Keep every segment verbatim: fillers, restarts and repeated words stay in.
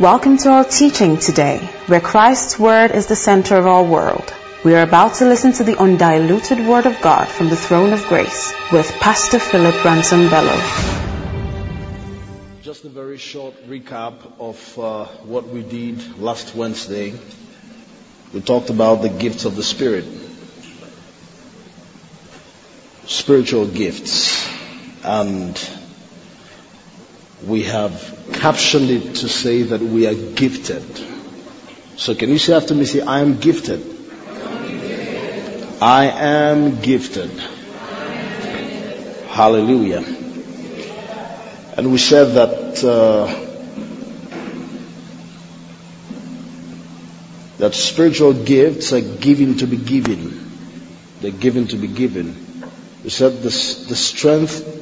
Welcome to our teaching today, where Christ's Word is the center of our world. We are about to listen to the undiluted Word of God from the throne of grace with Pastor Philip Branson Bello. Just a very short recap of uh, what we did last Wednesday. We talked about the gifts of the Spirit, spiritual gifts, and we have captioned it to say that we are gifted. So can you say after me, say, I am gifted. I am gifted. Hallelujah. And we said that uh, that spiritual gifts are given to be given. They're given to be given. We said the the strength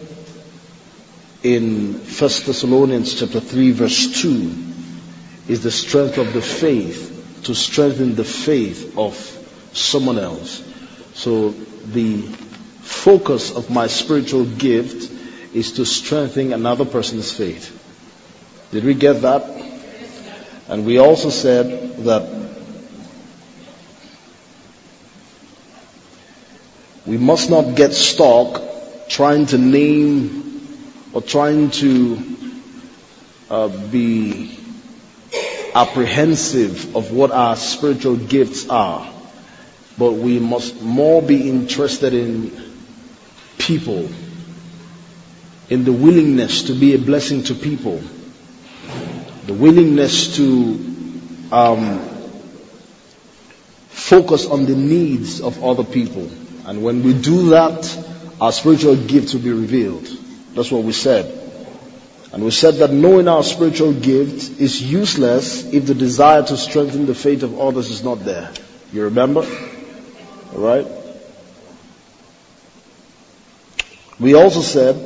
in First Thessalonians chapter three verse two is the strength of the faith, to strengthen the faith of someone else. So the focus of my spiritual gift is to strengthen another person's faith. Did we get that? And we also said that we must not get stuck trying to name or trying to uh, be apprehensive of what our spiritual gifts are. But we must more be interested in people, in the willingness to be a blessing to people, the willingness to um, focus on the needs of other people. And when we do that, our spiritual gifts will be revealed. That's what we said. And we said that knowing our spiritual gift is useless if the desire to strengthen the faith of others is not there. You remember? All right. We also said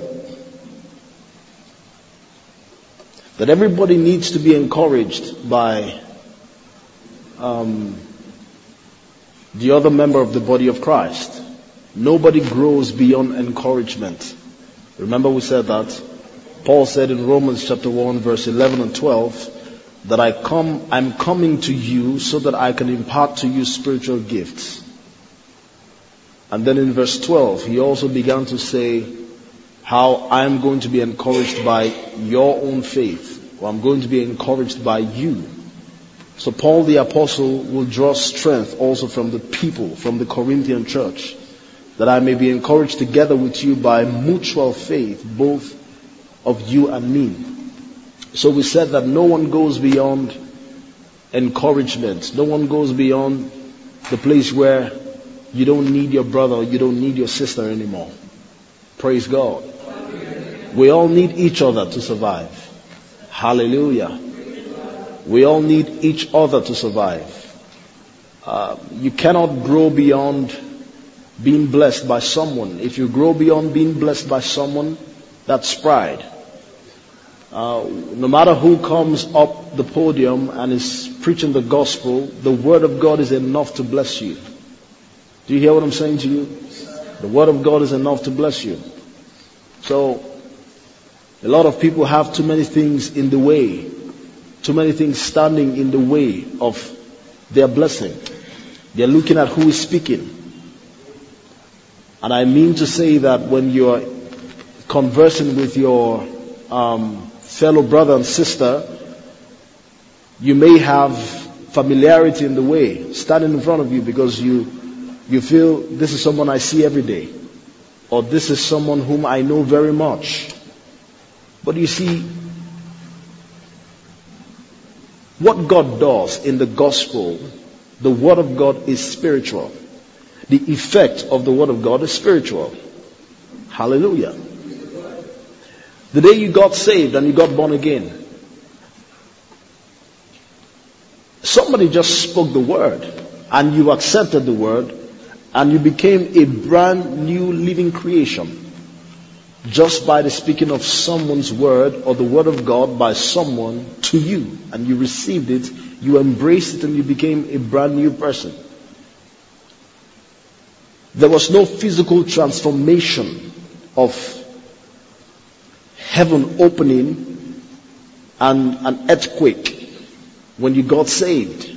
that everybody needs to be encouraged by um, the other member of the body of Christ. Nobody grows beyond encouragement. Remember we said that. Paul said in Romans chapter one verse eleven and twelve that I come, I'm coming to you so that I can impart to you spiritual gifts. And then in verse twelve he also began to say how I'm going to be encouraged by your own faith, or I'm going to be encouraged by you. So Paul the apostle will draw strength also from the people, from the Corinthian church, that I may be encouraged together with you by mutual faith, both of you and me. So we said that no one goes beyond encouragement. No one goes beyond the place where you don't need your brother, you don't need your sister anymore. Praise God. We all need each other to survive. Hallelujah. We all need each other to survive. Uh, you cannot grow beyond being blessed by someone. If you grow beyond being blessed by someone, that's pride. Uh, no matter who comes up the podium and is preaching the gospel, the word of God is enough to bless you. Do you hear what I'm saying to you? The word of God is enough to bless you. So, a lot of people have too many things in the way, too many things standing in the way of their blessing. They're looking at who is speaking. And I mean to say that when you are conversing with your um, fellow brother and sister, you may have familiarity in the way, standing in front of you, because you, you feel this is someone I see every day, or this is someone whom I know very much. But you see, what God does in the gospel, the word of God is spiritual. The effect of the word of God is spiritual. Hallelujah. The day you got saved and you got born again, somebody just spoke the word and you accepted the word and you became a brand new living creation just by the speaking of someone's word, or the word of God by someone to you, and you received it, you embraced it, and you became a brand new person. There was no physical transformation of heaven opening and an earthquake when you got saved,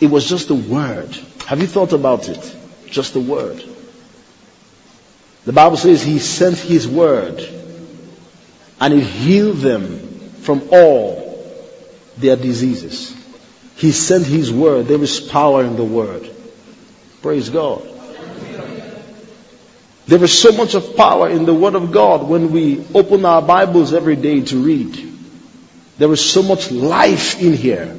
it was just a word. Have you thought about it? Just a word. The Bible says he sent his word and it healed them from all their diseases. He sent his word. There is power in the word. Praise God. There is so much of power in the Word of God when we open our Bibles every day to read. There is so much life in here.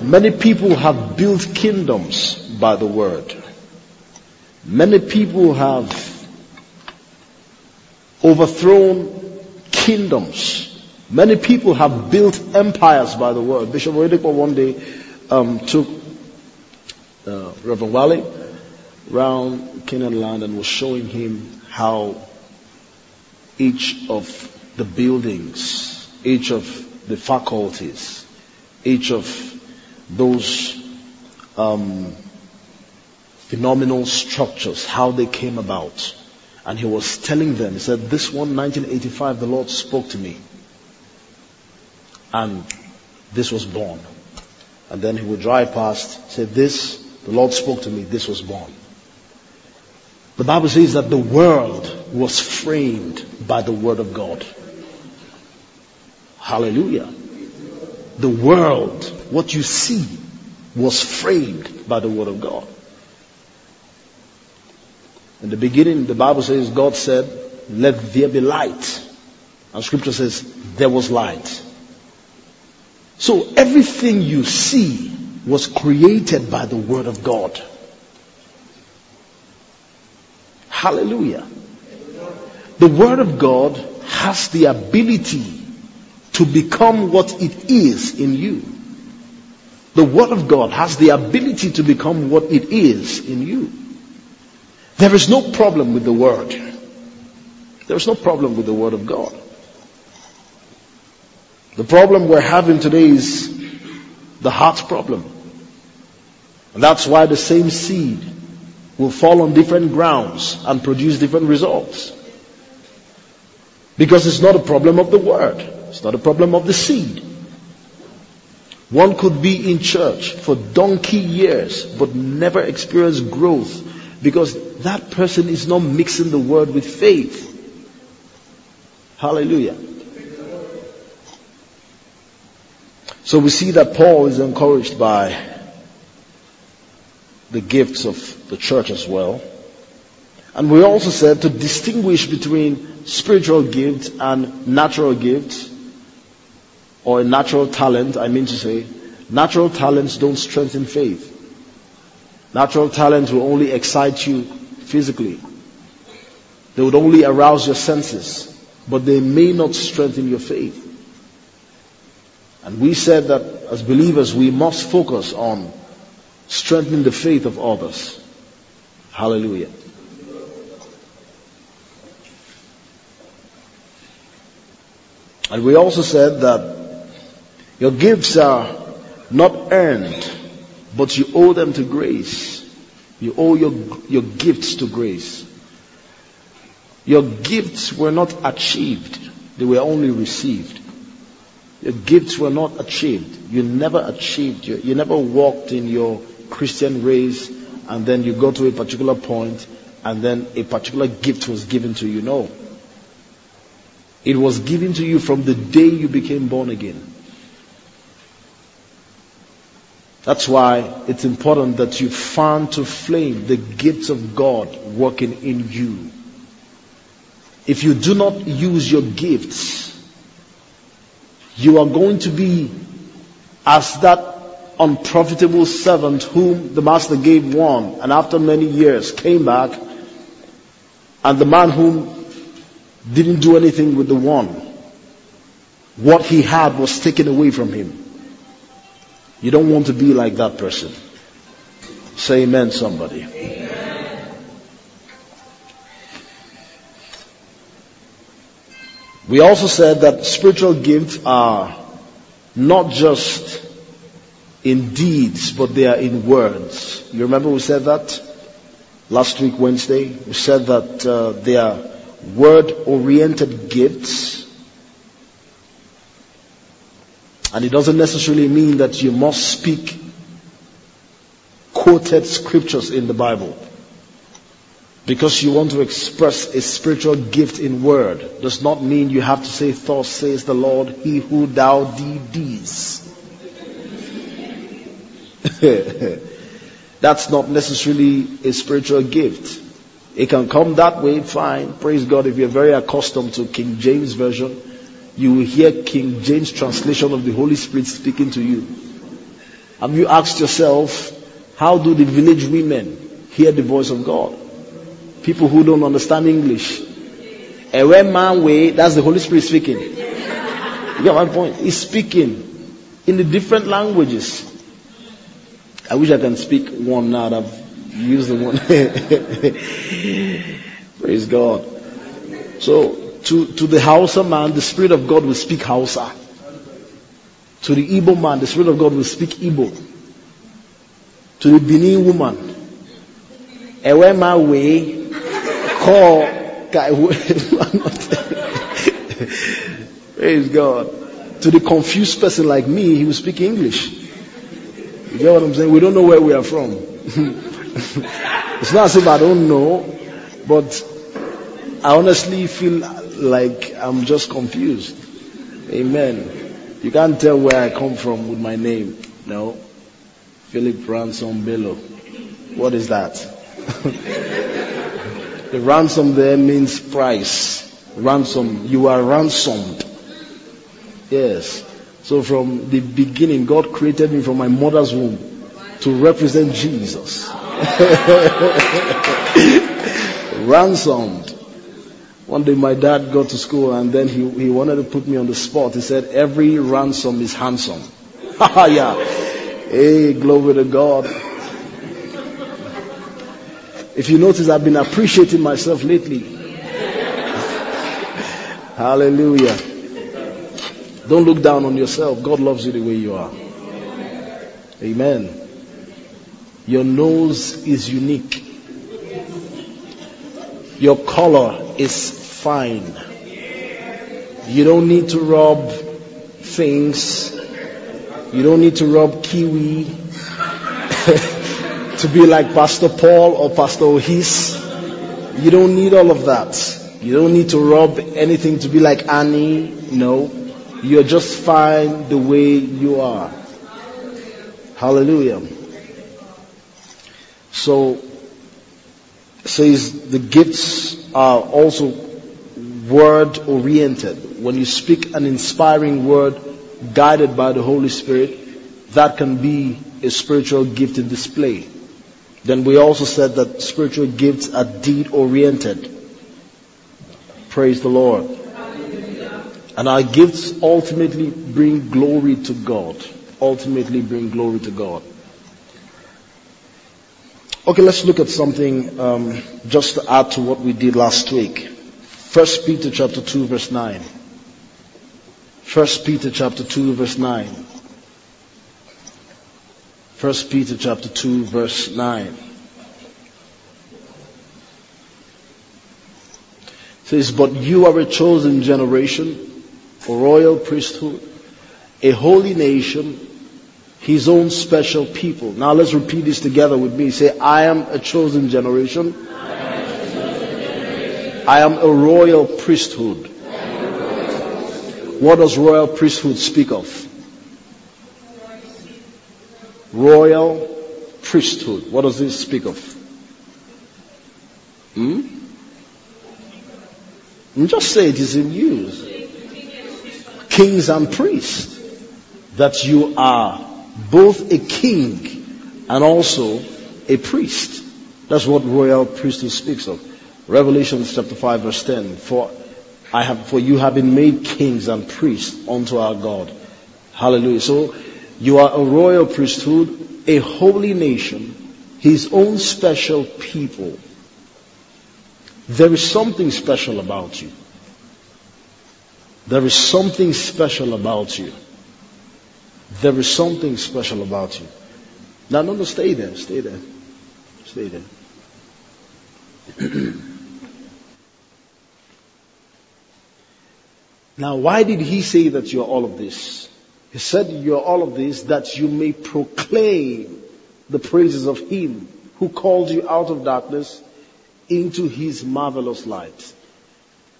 Many people have built kingdoms by the Word. Many people have overthrown kingdoms. Many people have built empires by the Word. Bishop Oyedepo one day um, took uh, Reverend Wally around Canaan land and was showing him how each of the buildings, each of the faculties, each of those um, phenomenal structures, how they came about. And he was telling them, he said, this one, nineteen eighty-five, the Lord spoke to me. And this was born. And then he would drive past, say, this, the Lord spoke to me, this was born. The Bible says that the world was framed by the Word of God. Hallelujah. The world, what you see, was framed by the Word of God. In the beginning, the Bible says, God said, let there be light. And Scripture says, there was light. So everything you see was created by the Word of God. Hallelujah. The Word of God has the ability to become what it is in you. The Word of God has the ability to become what it is in you. There is no problem with the Word. There is no problem with the Word of God. The problem we're having today is the heart problem. And that's why the same seed will fall on different grounds and produce different results. Because it's not a problem of the word. It's not a problem of the seed. One could be in church for donkey years but never experience growth because that person is not mixing the word with faith. Hallelujah. So we see that Paul is encouraged by the gifts of the church as well. And we also said to distinguish between spiritual gifts and natural gifts, or natural talent, I mean to say. Natural talents don't strengthen faith. Natural talents will only excite you physically. They would only arouse your senses, but they may not strengthen your faith. And we said that as believers, we must focus on strengthening the faith of others. Hallelujah. And we also said that your gifts are not earned, but you owe them to grace. You owe your, your gifts to grace. Your gifts were not achieved. They were only received. Your gifts were not achieved. You never achieved. You, you never walked in your Christian race, and then you go to a particular point, and then a particular gift was given to you. No. It was given to you from the day you became born again. That's why it's important that you fan to flame the gifts of God working in you. If you do not use your gifts, you are going to be as that unprofitable servant whom the master gave one, and after many years came back, and the man whom didn't do anything with the one, what he had was taken away from him. You don't want to be like that person. Say amen, somebody. Amen. We also said that spiritual gifts are not just in deeds, but they are in words. You remember we said that last week, Wednesday? We said that uh, they are word-oriented gifts And it doesn't necessarily mean that you must speak quoted scriptures in the Bible. Because you want to express a spiritual gift in word does not mean you have to say, "Thus says the Lord, he who thou did this." That's not necessarily a spiritual gift. It can come that way, fine. Praise God. If you're very accustomed to King James Version, you will hear King James translation of the Holy Spirit speaking to you. Have you asked yourself, how do the village women hear the voice of God? People who don't understand English. Ewe man way, that's the Holy Spirit speaking. You get my point? He's speaking in the different languages. I wish I can speak one now that I've used the one. Praise God. So, to, to the Hausa man, the Spirit of God will speak Hausa. To the Igbo man, the Spirit of God will speak Igbo. To the Benin woman, Ewe ma we call. Praise God. To the confused person like me, he will speak English. You get what I'm saying? We don't know where we are from. It's not as if I don't know, but I honestly feel like I'm just confused. Amen. You can't tell where I come from with my name. No. Philip Branson Bello. What is that? The ransom there means price. Ransom. You are ransomed. Yes. So from the beginning, God created me from my mother's womb to represent Jesus. Ransomed. One day my dad got to school and then he, he wanted to put me on the spot. He said, "Every ransom is handsome." Yeah. Hey, glory to God. If you notice, I've been appreciating myself lately. Hallelujah. Don't look down on yourself. God loves you the way you are. Amen. Your nose is unique. Your color is fine. You don't need to rub things. You don't need to rub kiwi. To be like Pastor Paul or Pastor Ohis. You don't need all of that. You don't need to rub anything to be like Annie. No. You're just fine the way you are. Hallelujah. So, says the gifts are also word oriented. When you speak an inspiring word guided by the Holy Spirit, that can be a spiritual gift in display. Then we also said that spiritual gifts are deed-oriented. Praise the Lord. And our gifts ultimately bring glory to God. Ultimately bring glory to God. Okay, let's look at something um, just to add to what we did last week. First Peter chapter two verse nine. First Peter chapter two verse nine. First Peter chapter two verse nine. It says, "But you are a chosen generation, a royal priesthood, a holy nation, his own special people." Now let's repeat this together with me. Say, "I am a chosen generation. I am a, generation. I am a royal priesthood." What does royal priesthood speak of? Royal priesthood. What does this speak of? Hmm? Just say it is in use. Kings and priests. That you are both a king and also a priest. That's what royal priesthood speaks of. Revelation chapter five verse ten. For I have, for you have been made kings and priests unto our God. Hallelujah. So, you are a royal priesthood, a holy nation, his own special people. There is something special about you. There is something special about you. There is something special about you. Now, no, no, stay there, stay there, stay there. Now, why did he say that you're all of this? He said, you are all of this, that you may proclaim the praises of him who called you out of darkness into his marvelous light.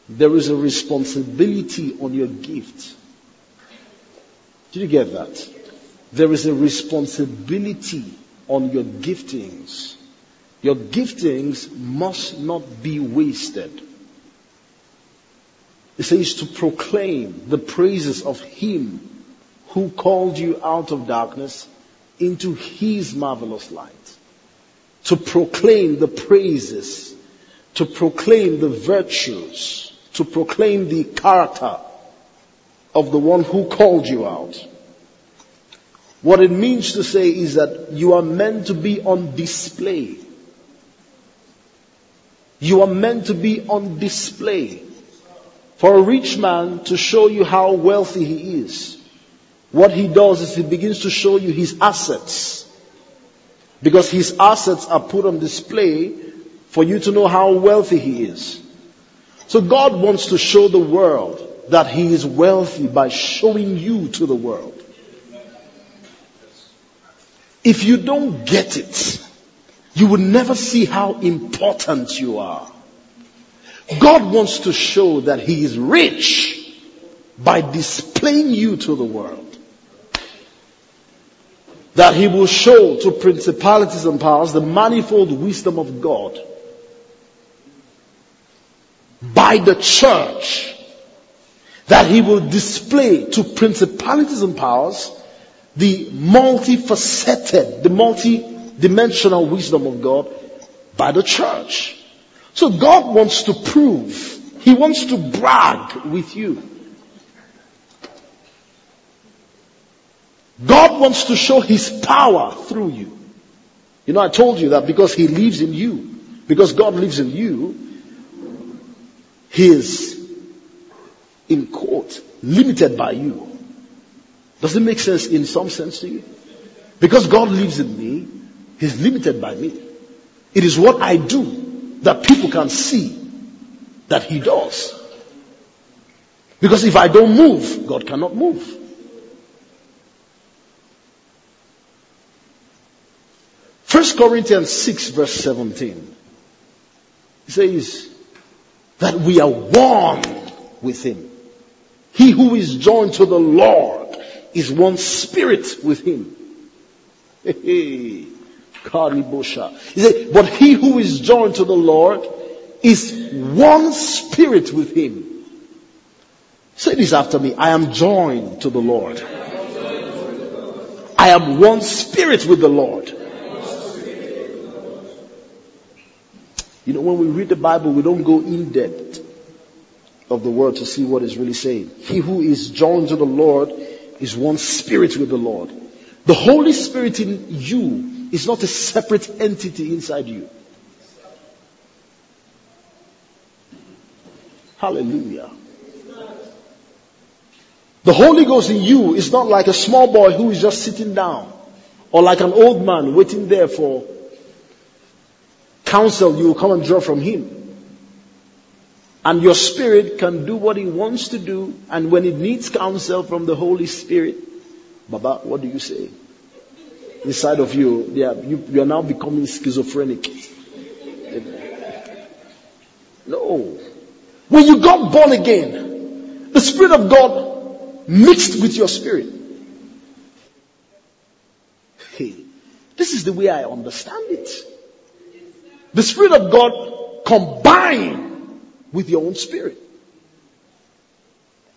There is a responsibility on your gift. Did you get that? There is a responsibility on your giftings. Your giftings must not be wasted. It says to proclaim the praises of him who called you out of darkness into his marvelous light. To proclaim the praises, to proclaim the virtues, to proclaim the character of the one who called you out. What it means to say is that you are meant to be on display. You are meant to be on display. For a rich man to show you how wealthy he is, what he does is he begins to show you his assets. Because his assets are put on display for you to know how wealthy he is. So God wants to show the world that he is wealthy by showing you to the world. If you don't get it, you will never see how important you are. God wants to show that he is rich by displaying you to the world. That he will show to principalities and powers the manifold wisdom of God. By the church. That he will display to principalities and powers the multifaceted, the multi-dimensional wisdom of God by the church. So God wants to prove. He wants to brag with you. God wants to show his power through you. You know, I told you that because he lives in you. Because God lives in you, he is, in quote, limited by you. Does it make sense in some sense to you? Because God lives in me, he's limited by me. It is what I do that people can see that he does. Because if I don't move, God cannot move. First Corinthians six verse seventeen. It says that we are one with him. He who is joined to the Lord is one spirit with him. He said, but he who is joined to the Lord is one spirit with him. Say this after me. I am joined to the Lord. I am one spirit with the Lord. You know, when we read the Bible, we don't go in depth of the word to see what it's really saying. He who is joined to the Lord is one spirit with the Lord. The Holy Spirit in you is not a separate entity inside you. Hallelujah. The Holy Ghost in you is not like a small boy who is just sitting down, or like an old man waiting there for counsel you will come and draw from him. And your spirit can do what he wants to do, and when it needs counsel from the Holy Spirit, Baba, what do you say? Inside of you, yeah, you, you are now becoming schizophrenic. No. When you got born again, the Spirit of God mixed with your spirit. Hey, this is the way I understand it. The Spirit of God combined with your own spirit.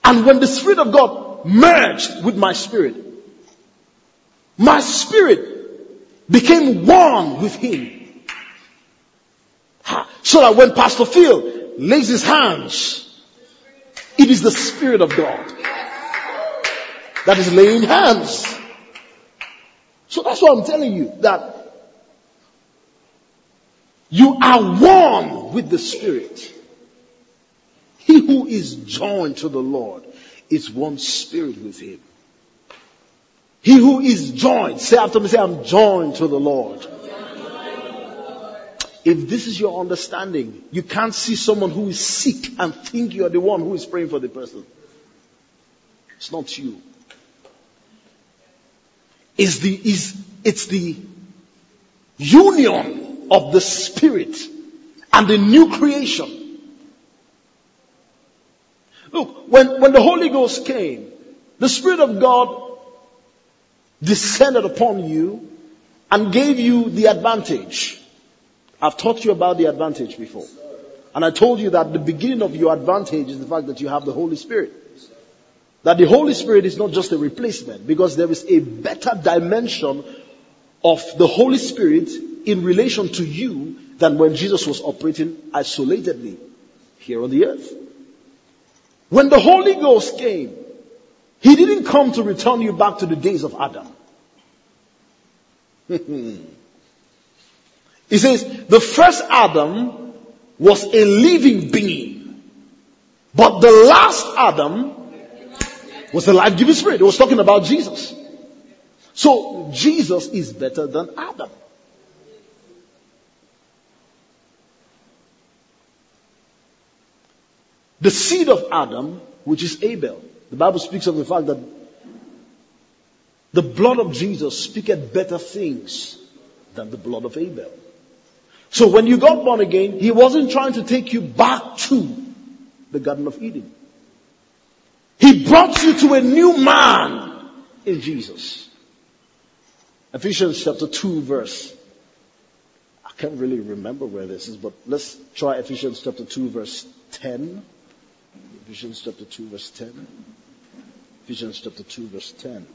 And when the Spirit of God merged with my spirit, my spirit became one with him. Ha. So that when Pastor Phil lays his hands, it is the Spirit of God that is laying hands. So that's what I'm telling you, that you are one with the Spirit. He who is joined to the Lord is one spirit with him. He who is joined, say after me, say, I'm joined to the Lord. If this is your understanding, you can't see someone who is sick and think you are the one who is praying for the person. It's not you. is the is it's the union of the spirit and the new creation. Look, when, when the Holy Ghost came, the Spirit of God descended upon you and gave you the advantage. I've taught you about the advantage before. And I told you that the beginning of your advantage is the fact that you have the Holy Spirit. That the Holy Spirit is not just a replacement, because there is a better dimension of the Holy Spirit in relation to you than when Jesus was operating isolatedly here on the earth. When the Holy Ghost came, He didn't come to return you back to the days of Adam. He says, the first Adam was a living being, but the last Adam was the life-giving Spirit. It was talking about Jesus. So, Jesus is better than Adam. The seed of Adam, which is Abel. The Bible speaks of the fact that the blood of Jesus speaketh better things than the blood of Abel. So, when you got born again, He wasn't trying to take you back to the Garden of Eden. He brought you to a new man in Jesus. Ephesians chapter two verse. I can't really remember where this is, but let's try Ephesians chapter two verse ten. Ephesians chapter two verse ten. Ephesians chapter two verse ten.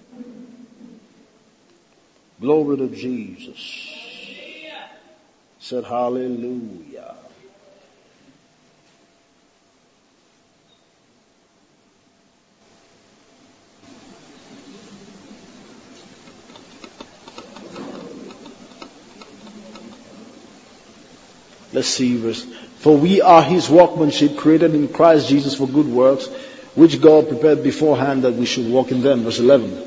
Glory to Jesus. Said hallelujah. Let's see verse. For we are His workmanship, created in Christ Jesus for good works, which God prepared beforehand that we should walk in them. Verse eleven.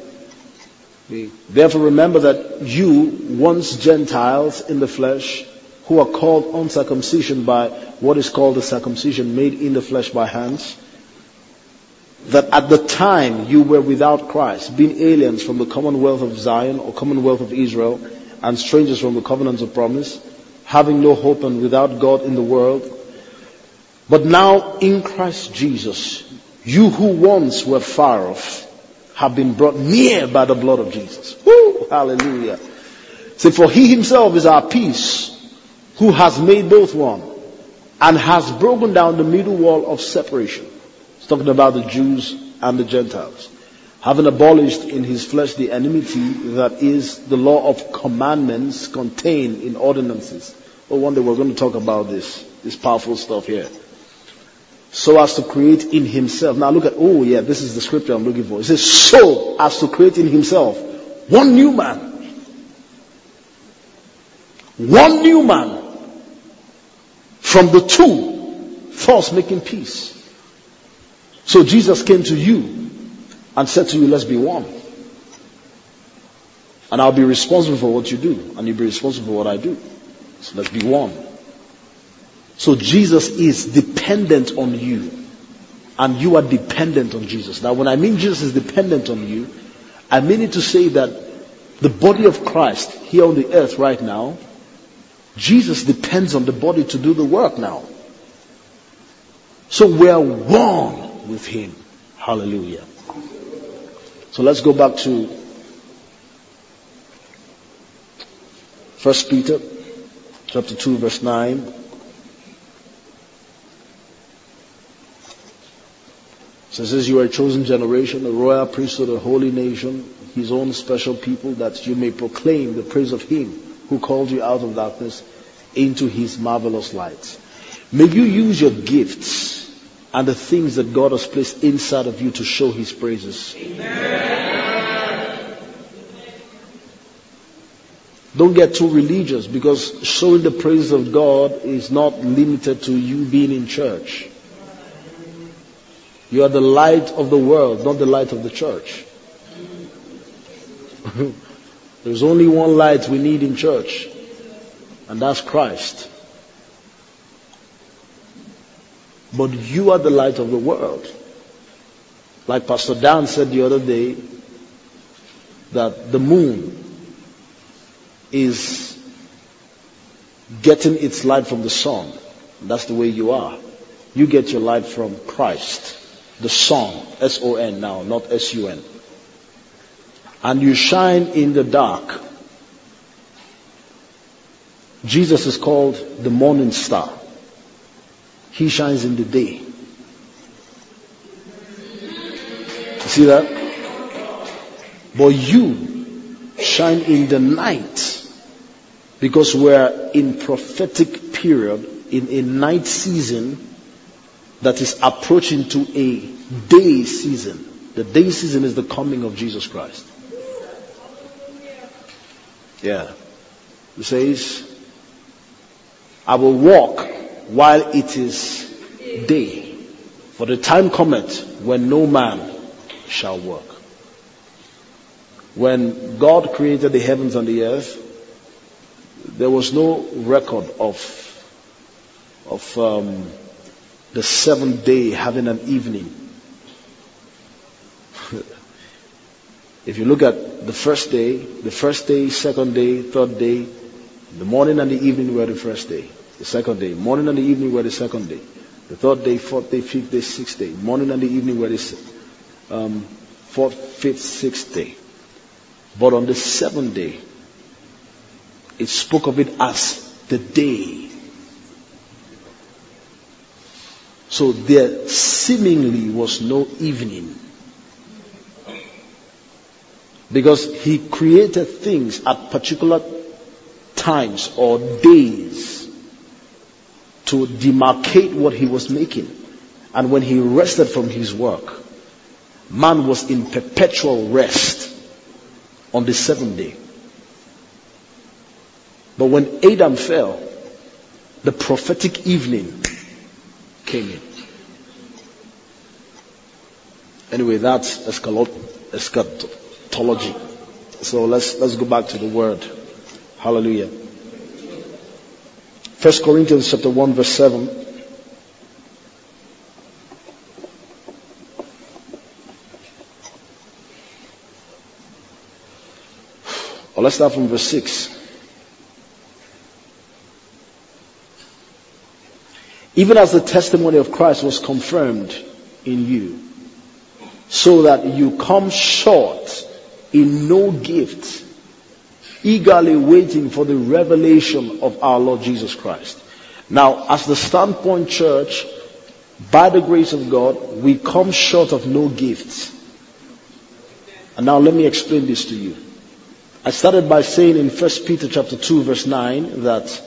Therefore remember that you, once Gentiles in the flesh, who are called uncircumcision by what is called the circumcision made in the flesh by hands, that at the time you were without Christ, being aliens from the commonwealth of Zion or commonwealth of Israel, and strangers from the covenants of promise, having no hope and without God in the world. But now in Christ Jesus, you who once were far off have been brought near by the blood of Jesus. Woo, hallelujah. See, for He Himself is our peace, who has made both one, and has broken down the middle wall of separation. It's talking about the Jews and the Gentiles. Having abolished in His flesh the enmity, that is the law of commandments contained in ordinances. Oh, one day we're going to talk about this, this powerful stuff here. So as to create in Himself. Now look at, oh yeah, this is the scripture I'm looking for. It says, so as to create in Himself one new man. One new man. From the two, thus making peace. So Jesus came to you and said to you, let's be one. And I'll be responsible for what you do, and you'll be responsible for what I do. So let's be one. So Jesus is dependent on you, and you are dependent on Jesus. Now when I mean Jesus is dependent on you, I mean it to say that the body of Christ here on the earth right now, Jesus depends on the body to do the work now. So we are one with Him. Hallelujah. So let's go back to First Peter chapter two verse nine. So it says, you are a chosen generation, a royal priesthood, a holy nation, His own special people, that you may proclaim the praise of Him who called you out of darkness into His marvelous light. May you use your gifts and the things that God has placed inside of you to show His praises. Amen. Don't get too religious, because showing the praises of God is not limited to you being in church. You are the light of the world, not the light of the church. There's only one light we need in church, and that's Christ. But you are the light of the world. Like Pastor Dan said the other day, that the moon is getting its light from the sun. That's the way you are. You get your light from Christ, the sun, S O N now, not S U N. And you shine in the dark. Jesus is called the morning star. He shines in the day. See that? But you shine in the night, because we're in prophetic period, in a night season that is approaching to a day season. The day season is the coming of Jesus Christ. Yeah. It says, I will walk while it is day, for the time cometh when no man shall work. When God created the heavens and the earth, there was no record of of um, the seventh day having an evening. If you look at the first day, the first day, second day, third day, the morning and the evening were the first day. The second day, morning and the evening were the second day. The third day, fourth day, fifth day, sixth day. Morning and the evening were the um, fourth, fifth, sixth day. But on the seventh day, it spoke of it as the day. So there seemingly was no evening, because he created things at particular times or days to demarcate what he was making. And when he rested from his work, man was in perpetual rest on the seventh day. But when Adam fell, the prophetic evening came in. Anyway, that's eschatology. So let's let's go back to the word. Hallelujah. First Corinthians chapter one verse seven. Or let's start from verse six. Even as the testimony of Christ was confirmed in you, so that you come short in no gift, eagerly waiting for the revelation of our Lord Jesus Christ. Now, as the Standpoint Church, by the grace of God, we come short of no gifts. And now let me explain this to you. I started by saying in First Peter chapter two verse nine that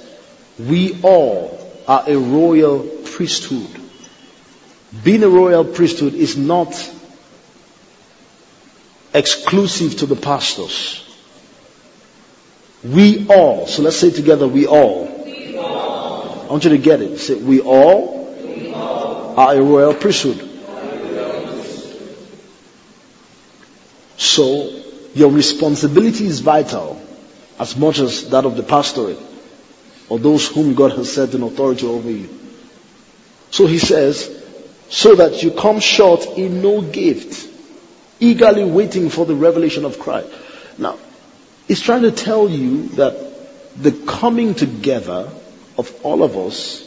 we all are a royal priesthood. Being a royal priesthood is not exclusive to the pastors. We all, so let's say together, we all. We all. I want you to get it. Say, we all, we all are a royal priesthood. royal priesthood. So, your responsibility is vital as much as that of the pastorate, or those whom God has set in authority over you. So he says, so that you come short in no gift, eagerly waiting for the revelation of Christ. Now, he's trying to tell you that the coming together of all of us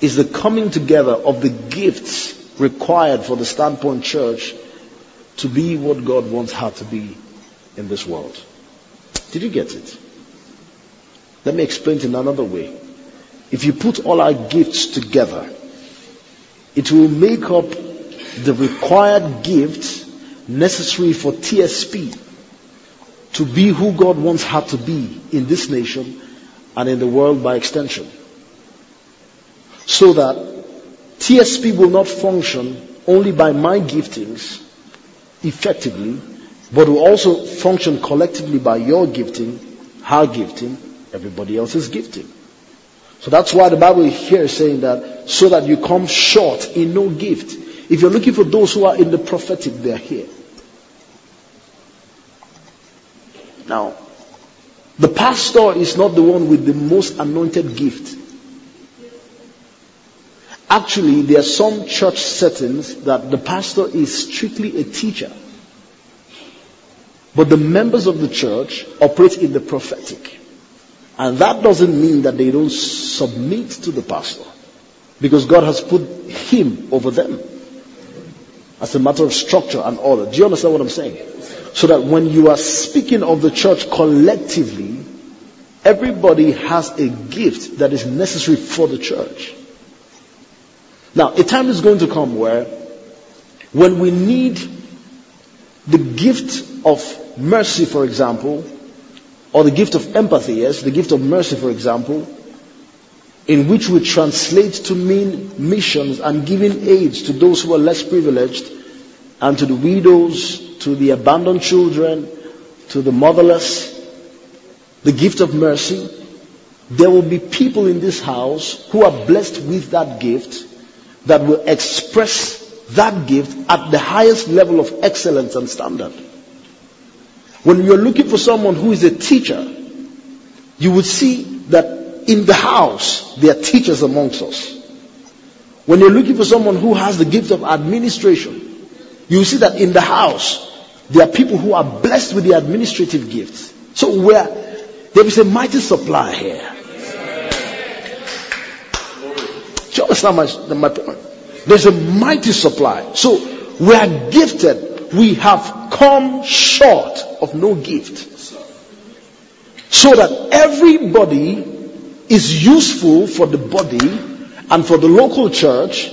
is the coming together of the gifts required for the Standpoint Church to be what God wants her to be in this world. Did you get it? Let me explain it in another way. If you put all our gifts together, it will make up the required gifts necessary for T S P to be who God wants her to be in this nation and in the world by extension. So that T S P will not function only by my giftings effectively, but will also function collectively by your gifting, her gifting, everybody else is gifting. So that's why the Bible here is saying that, so that you come short in no gift. If you're looking for those who are in the prophetic, they're here. Now, the pastor is not the one with the most anointed gift. Actually, there are some church settings that the pastor is strictly a teacher. But the members of the church operate in the prophetic. And that doesn't mean that they don't submit to the pastor, because God has put him over them as a matter of structure and order. Do you understand what I'm saying? So that when you are speaking of the church collectively, everybody has a gift that is necessary for the church. Now, a time is going to come where when we need the gift of mercy, for example, or the gift of empathy, yes, the gift of mercy, for example, in which we translate to mean missions and giving aids to those who are less privileged, and to the widows, to the abandoned children, to the motherless, the gift of mercy. There will be people in this house who are blessed with that gift that will express that gift at the highest level of excellence and standard. When you're looking for someone who is a teacher, you would see that in the house, there are teachers amongst us. When you're looking for someone who has the gift of administration, you see that in the house, there are people who are blessed with the administrative gifts. So where there is a mighty supply here. Do you understand my, my point? There's a mighty supply. So we are gifted. We have come short of no gift. So that everybody is useful for the body and for the local church,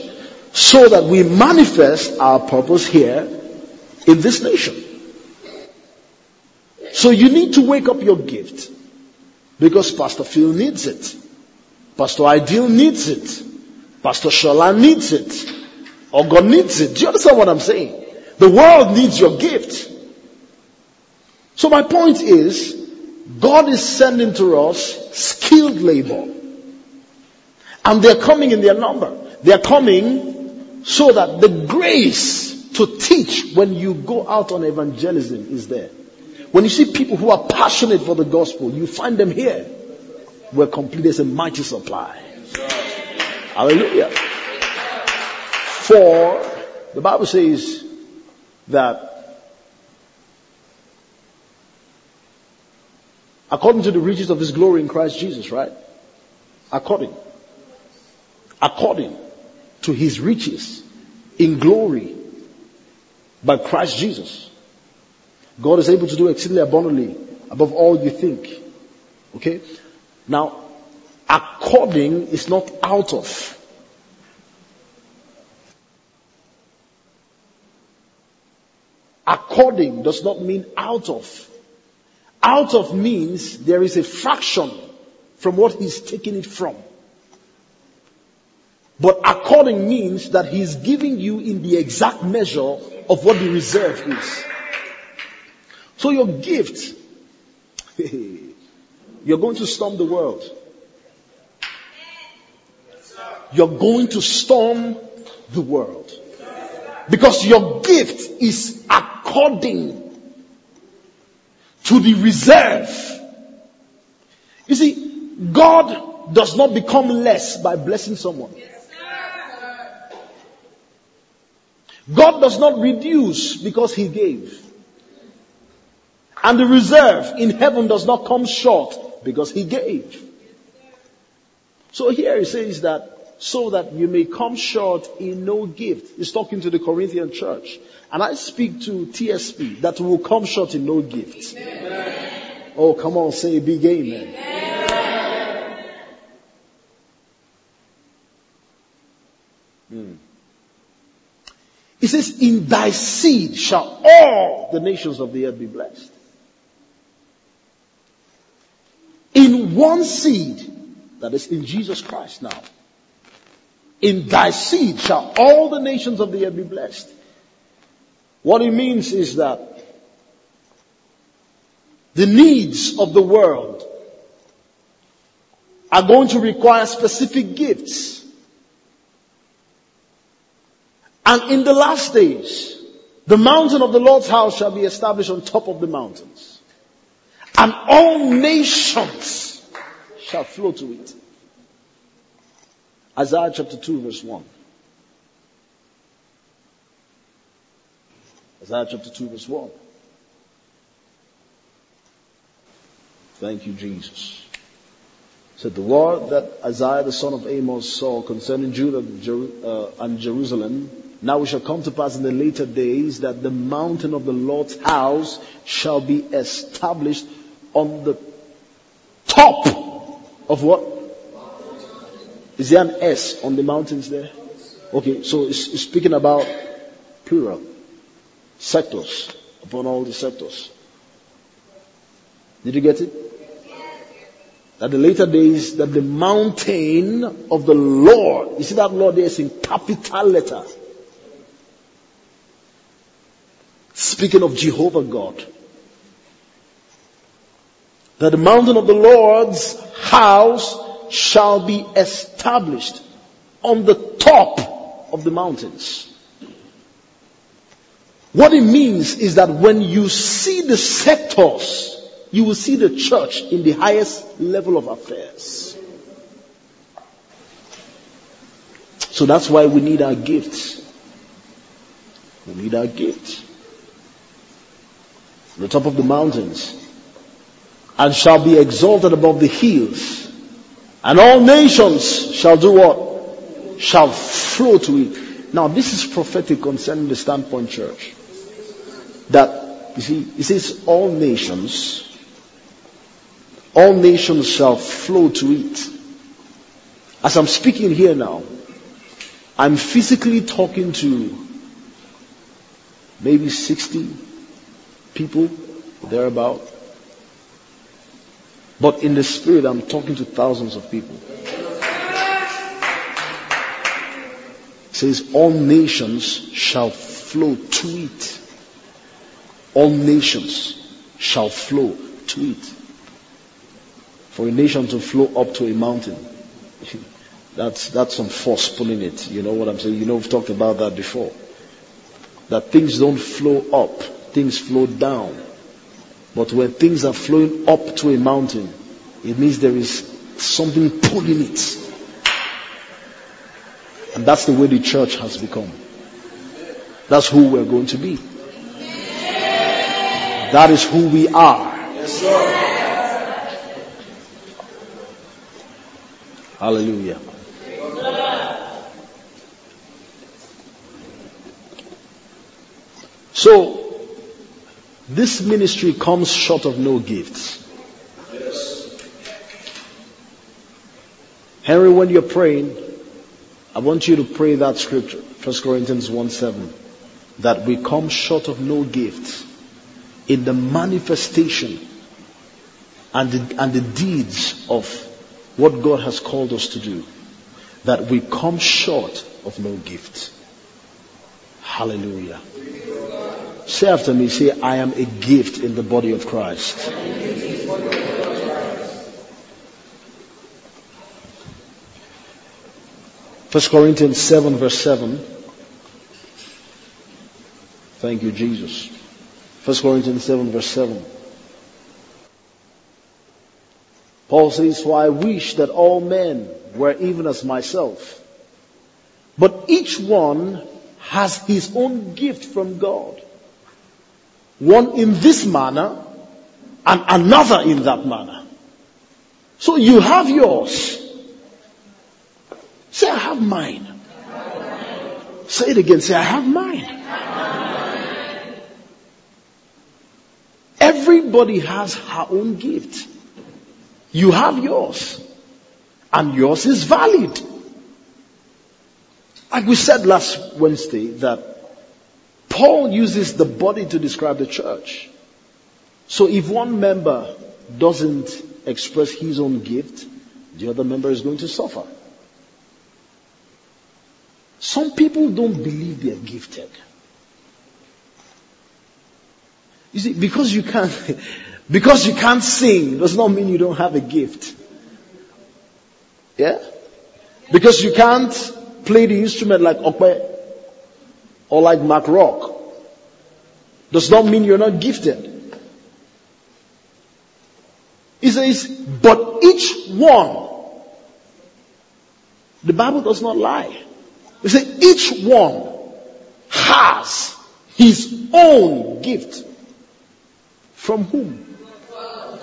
so that we manifest our purpose here in this nation. So you need to wake up your gift, because Pastor Phil needs it. Pastor Ideal needs it. Pastor Shola needs it. Or God needs it. Do you understand what I'm saying? The world needs your gift. So my point is, God is sending to us skilled labor. And they're coming in their number. They're coming so that the grace to teach when you go out on evangelism is there. When you see people who are passionate for the gospel, you find them here. Where completely there's a mighty supply. Hallelujah. For the Bible says that according to the riches of his glory in Christ Jesus, right? According. According to his riches in glory by Christ Jesus. God is able to do exceedingly abundantly above all you think. Okay? Now, according is not out of. According does not mean out of. Out of means there is a fraction from what he's taking it from. But according means that he's giving you in the exact measure of what the reserve is. So your gift, you're going to storm the world. You're going to storm the world. Because your gift is according to the reserve. You see, God does not become less by blessing someone. God does not reduce because he gave. And the reserve in heaven does not come short because he gave. So here it says that, so that you may come short in no gift. He's talking to the Corinthian church. And I speak to T S P that will come short in no gift. Amen. Oh, come on, say a big amen. Amen. Hmm. It says, in thy seed shall all the nations of the earth be blessed. In one seed, that is in Jesus Christ now. In thy seed shall all the nations of the earth be blessed. What it means is that the needs of the world are going to require specific gifts. And in the last days, the mountain of the Lord's house shall be established on top of the mountains. And all nations shall flow to it. Isaiah chapter two verse one. Isaiah chapter two verse one. Thank you, Jesus. Said the word that Isaiah the son of Amos saw concerning Judah and Jerusalem, now it shall come to pass in the later days that the mountain of the Lord's house shall be established on the top of what? Is there an S on the mountains there? Okay, so it's, it's speaking about plural sectors, upon all the sectors. Did you get it? That the later days, that the mountain of the Lord, you see that Lord there is in capital letters. Speaking of Jehovah God. That the mountain of the Lord's house shall be established on the top of the mountains. What it means is that when you see the sectors, you will see the church in the highest level of affairs. So that's why we need our gifts. We need our gifts. On the top of the mountains. And shall be exalted above the hills. And all nations shall do what? Shall flow to it. Now this is prophetic concerning the Standpoint Church. That, you see, it says all nations... all nations shall flow to it. As I'm speaking here now, I'm physically talking to maybe sixty people, thereabout. But in the spirit, I'm talking to thousands of people. It says, all nations shall flow to it. All nations shall flow to it. For a nation to flow up to a mountain, that's that's some force pulling it. You know what I'm saying? You know, we've talked about that before. That things don't flow up, things flow down. But when things are flowing up to a mountain, it means there is something pulling it. And that's the way the church has become. That's who we're going to be. That is who we are. Yes, sir. Hallelujah. So, this ministry comes short of no gifts. Yes. Henry, when you're praying, I want you to pray that scripture, First Corinthians one seven, that we come short of no gifts in the manifestation and the, and the deeds of what God has called us to do, that we come short of no gift. Hallelujah. Say after me, say, I am a gift in the body of Christ. First Corinthians seven verse seven. Thank you, Jesus. First Corinthians seven verse seven. Paul says, for I wish that all men were even as myself. But each one has his own gift from God. One in this manner and another in that manner. So you have yours. Say, I have mine. Say it again. Say, I have mine. Everybody has her own gift. You have yours, and yours is valid. Like we said last Wednesday, that Paul uses the body to describe the church. So if one member doesn't express his own gift, the other member is going to suffer. Some people don't believe they are gifted. You see, because you can't... Because you can't sing does not mean you don't have a gift. Yeah? Because you can't play the instrument like Okpe or like Mark Rock does not mean you're not gifted. He says, but each one, the Bible does not lie. It says each one has his own gift. From whom?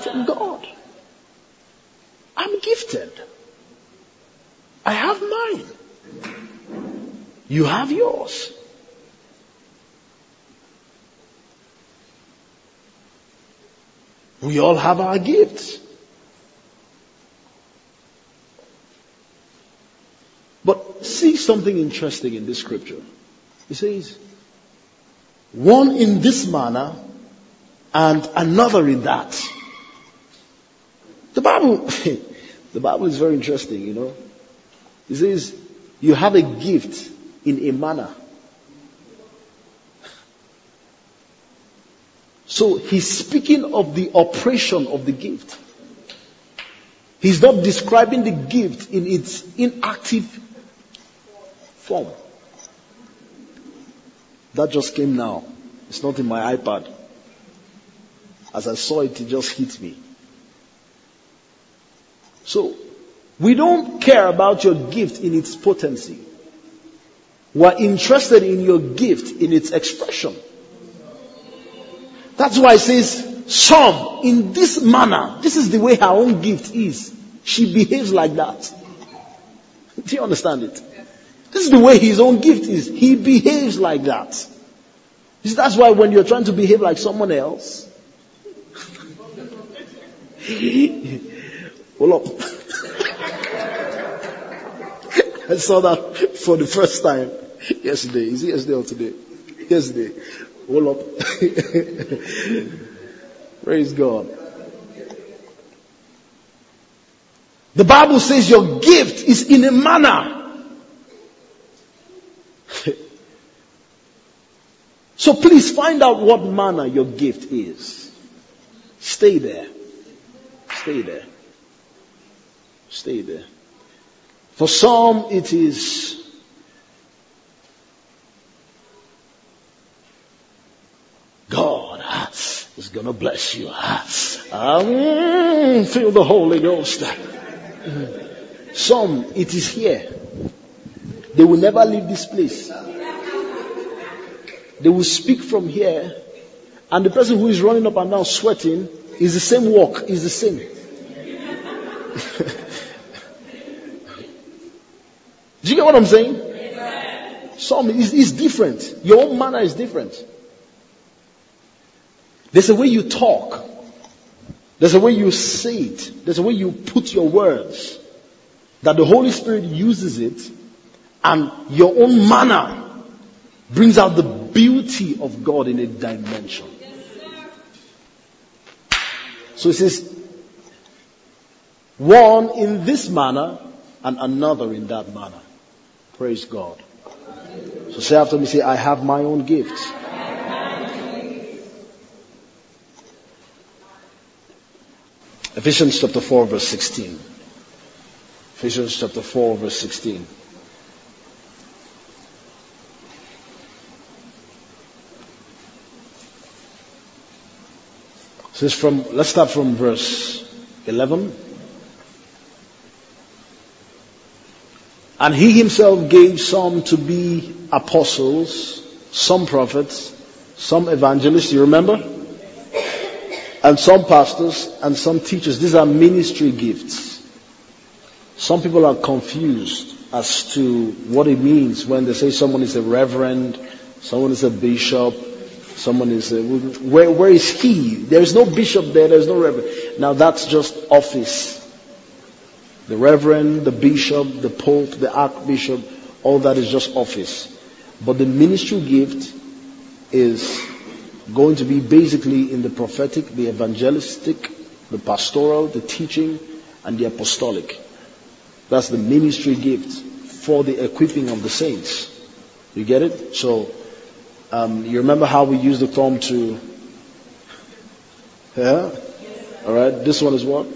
From God. I'm gifted. I have mine. You have yours. We all have our gifts. But see something interesting in this scripture. It says, one in this manner and another in that. The Bible, the Bible is very interesting, you know. It says, you have a gift in a manner. So he's speaking of the operation of the gift. He's not describing the gift in its inactive form. That just came now. It's not in my iPad. As I saw it, it just hit me. So, we don't care about your gift in its potency. We're interested in your gift in its expression. That's why it says, some, in this manner, this is the way her own gift is. She behaves like that. Do you understand it? This is the way his own gift is. He behaves like that. See, that's why when you're trying to behave like someone else, hold up. I saw that for the first time yesterday. Is it yesterday or today? Yesterday. Hold up. Praise God. The Bible says your gift is in a manner. So please find out what manner your gift is. Stay there. Stay there. Stay there. For some, it is God is going to bless you. Um, feel the Holy Ghost. Some, it is here. They will never leave this place. They will speak from here. And the person who is running up and down sweating is the same walk, is the same. Do you get what I'm saying? Some is, is different. Your own manner is different. There's a way you talk. There's a way you say it. There's a way you put your words. That the Holy Spirit uses it. And your own manner brings out the beauty of God in a dimension. So it says, one in this manner and another in that manner. Praise God. So say after me, say, I have my own gift. Ephesians chapter four verse sixteen. Ephesians chapter four verse sixteen. So from, let's start from verse eleven. And he himself gave some to be apostles, some prophets, some evangelists, you remember? And some pastors and some teachers. These are ministry gifts. Some people are confused as to what it means when they say someone is a reverend, someone is a bishop, someone is a... Where, where is he? There is no bishop there, there is no reverend. Now that's just office. The reverend, the bishop, the pope, the archbishop, all that is just office. But the ministry gift is going to be basically in the prophetic, the evangelistic, the pastoral, the teaching, and the apostolic. That's the ministry gift for the equipping of the saints. You get it? So, um, you remember how we use the term to... Yeah? Alright, this one is what?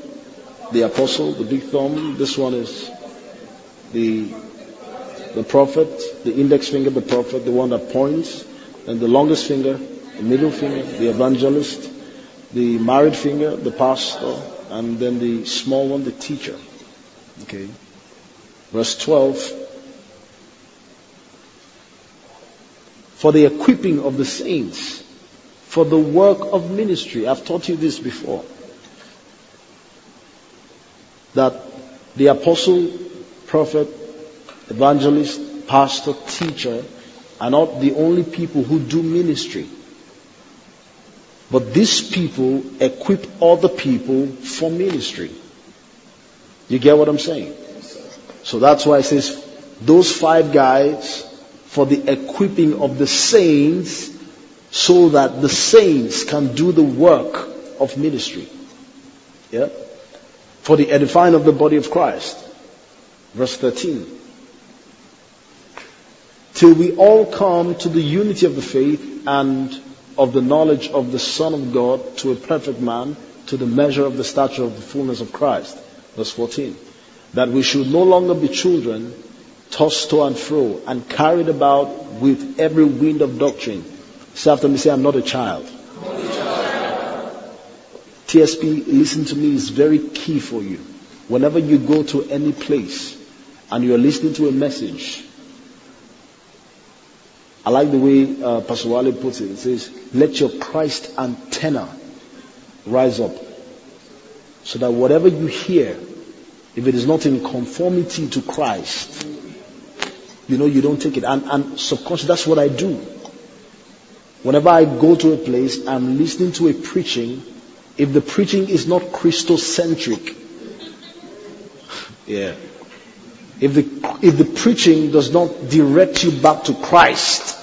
The apostle, the big thumb. This one is the the prophet, the index finger, the prophet, the one that points, and the longest finger, the middle finger, the evangelist, the married finger, the pastor, and then the small one, the teacher. Okay. Verse twelve. For the equipping of the saints, for the work of ministry. I've taught you this before. that the apostle, prophet, evangelist, pastor, teacher are not the only people who do ministry. But these people equip other people for ministry. You get what I'm saying? So that's why it says those five guys for the equipping of the saints so that the saints can do the work of ministry. Yeah? For the edifying of the body of Christ. Verse thirteen. Till we all come to the unity of the faith and of the knowledge of the Son of God, to a perfect man, to the measure of the stature of the fullness of Christ. Verse fourteen. That we should no longer be children, tossed to and fro, and carried about with every wind of doctrine. Say after me, say, I'm not a child. T S P, listen to me, is very key for you. Whenever you go to any place and you're listening to a message, I like the way uh, Pastor Wale puts it. It says, let your Christ antenna rise up, so that whatever you hear, if it is not in conformity to Christ, you know, you don't take it. And, and subconsciously, that's what I do. Whenever I go to a place, I'm listening to a preaching. If the preaching is not Christocentric, yeah. If the, if the preaching does not direct you back to Christ.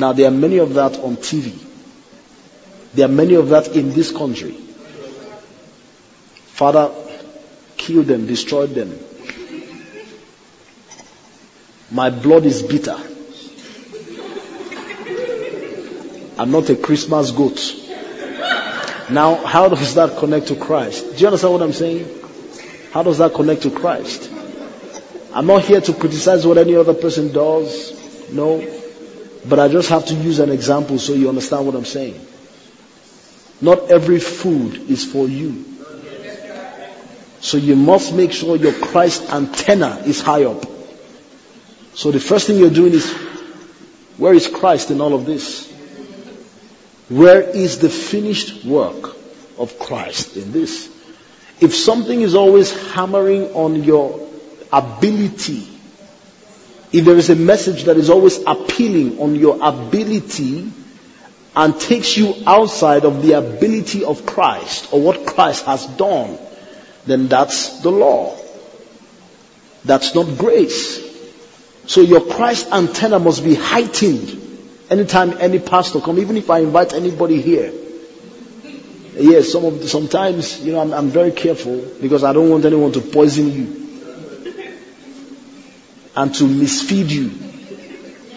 Now, there are many of that on T V. There are many of that in this country. Father, kill them, destroy them. My blood is bitter. I'm not a Christmas goat. Now, how does that connect to Christ? Do you understand what I'm saying? How does that connect to Christ? I'm not here to criticize what any other person does, no. But I just have to use an example so you understand what I'm saying. Not every food is for you. So you must make sure your Christ antenna is high up. So the first thing you're doing is, where is Christ in all of this? Where is the finished work of Christ in this? If something is always hammering on your ability, if there is a message that is always appealing on your ability and takes you outside of the ability of Christ or what Christ has done, then that's the law. That's not grace. So your Christ antenna must be heightened anytime any pastor comes, even if I invite anybody here. Yes, some of the, sometimes, you know, I'm, I'm very careful because I don't want anyone to poison you and to misfeed you.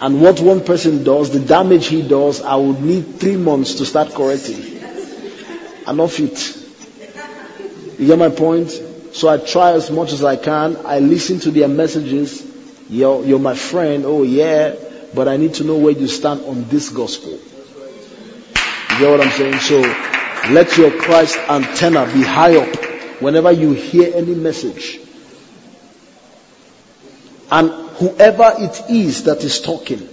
And what one person does, the damage he does, I would need three months to start correcting. I'm not fit. You get my point? So I try as much as I can. I listen to their messages. You're, you're my friend. Oh, yeah. But I need to know where you stand on this gospel. You get what I'm saying? So let your Christ antenna be high up whenever you hear any message. And whoever it is that is talking,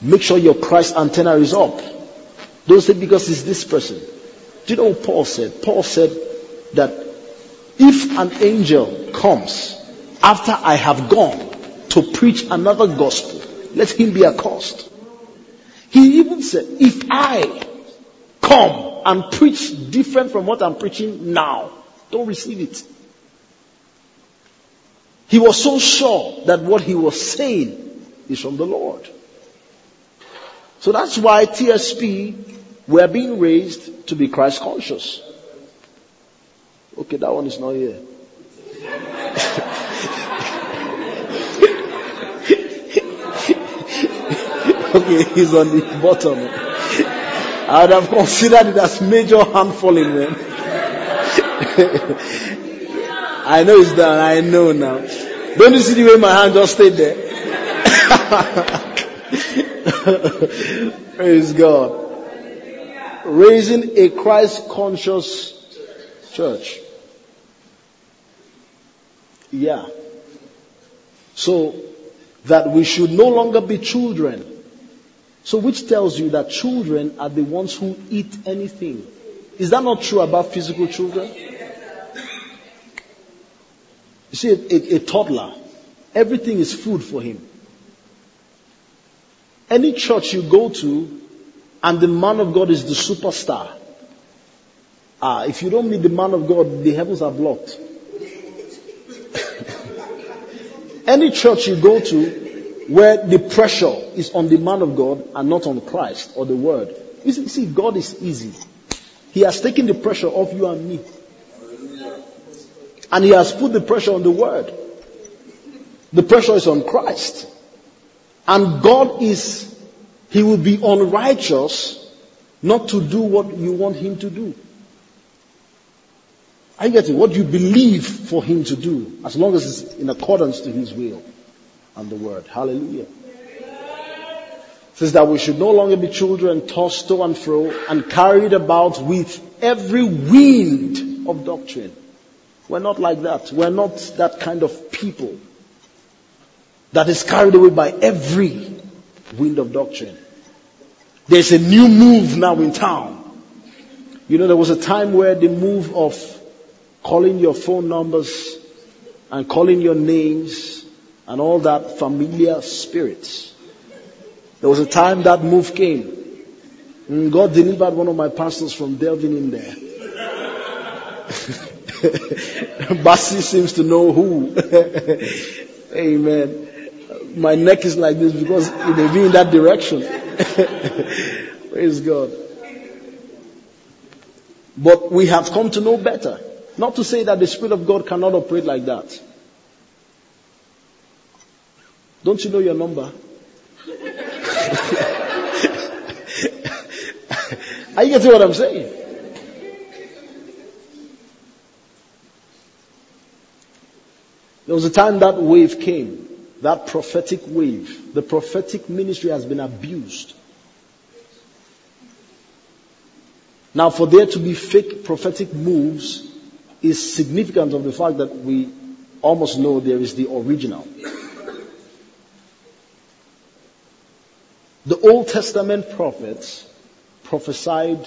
make sure your Christ antenna is up. Don't say because it's this person. Do you know what Paul said? Paul said that if an angel comes after I have gone to preach another gospel, let him be accursed. He even said, if I come and preach different from what I'm preaching now, don't receive it. He was so sure that what he was saying is from the Lord. So that's why T S P were being raised to be Christ conscious. Okay, that one is not here. Okay, he's on the bottom. I would have considered it as major handfalling, man. I know it's done. I know now. Don't you see the way my hand just stayed there? Praise God. Raising a Christ-conscious church. Yeah. So that we should no longer be children. So which tells you that children are the ones who eat anything. Is that not true about physical children? You see, a, a toddler, everything is food for him. Any church you go to, and the man of God is the superstar. Ah, if you don't meet the man of God, the heavens are blocked. Any church you go to where the pressure is on the man of God and not on Christ or the word. You see, God is easy. He has taken the pressure off you and me. And he has put the pressure on the word. The pressure is on Christ. And God is, he will be unrighteous not to do what you want him to do. I get it. What you believe for him to do, as long as it's in accordance to his will and the word. Hallelujah. It says that we should no longer be children tossed to and fro and carried about with every wind of doctrine. We're not like that. We're not that kind of people that is carried away by every wind of doctrine. There's a new move now in town. You know, there was a time where the move of calling your phone numbers and calling your names and all that familiar spirits. There was a time that move came. And God delivered one of my pastors from delving in there. Basi seems to know who. Amen. My neck is like this because it may be in that direction. Praise God. But we have come to know better. Not to say that the Spirit of God cannot operate like that. Don't you know your number? Are you getting what I'm saying? There was a time that wave came. That prophetic wave. The prophetic ministry has been abused. Now for there to be fake prophetic moves is significant of the fact that we almost know there is the original. The Old Testament prophets prophesied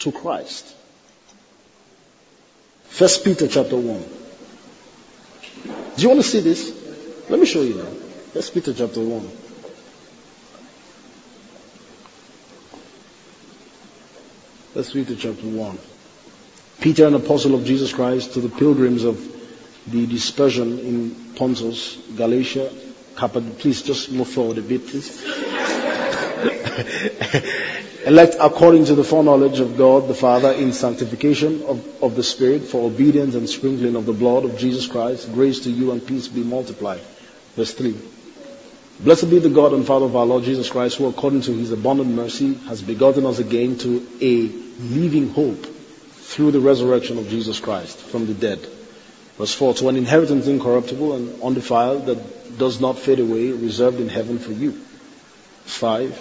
to Christ. First Peter chapter one. Do you want to see this? Let me show you now. First Peter chapter one. First Peter chapter one. Peter, an apostle of Jesus Christ, to the pilgrims of the dispersion in Pontus, Galatia, Cappadocia. Please just move forward a bit, please. Elect according to the foreknowledge of God the Father in sanctification of, of the Spirit for obedience and sprinkling of the blood of Jesus Christ. Grace to you and peace be multiplied. Verse three. Blessed be the God and Father of our Lord Jesus Christ, who according to his abundant mercy has begotten us again to a living hope through the resurrection of Jesus Christ from the dead. Verse four, to an inheritance incorruptible and undefiled that does not fade away, reserved in heaven for you. Five,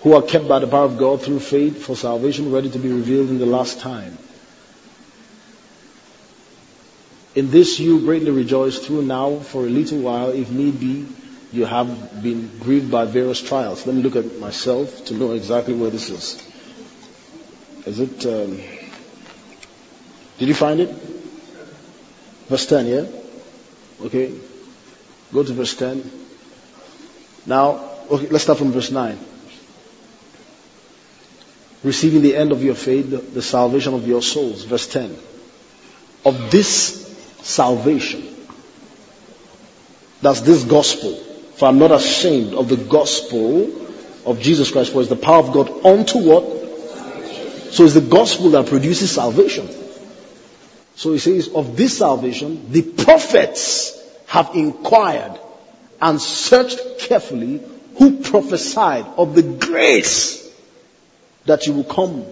who are kept by the power of God through faith for salvation, ready to be revealed in the last time. In this you greatly rejoice through now for a little while, if need be, you have been grieved by various trials. Let me look at myself to know exactly where this is. Is it, um, did you find it? Verse ten, yeah? Okay. Go to verse ten. Now, okay, let's start from verse nine. Receiving the end of your faith, the, the salvation of your souls. Verse ten. Of this salvation, that's this gospel. For I'm not ashamed of the gospel of Jesus Christ, for it's the power of God unto what? So it's the gospel that produces salvation. So he says, of this salvation, the prophets have inquired and searched carefully who prophesied of the grace that you will come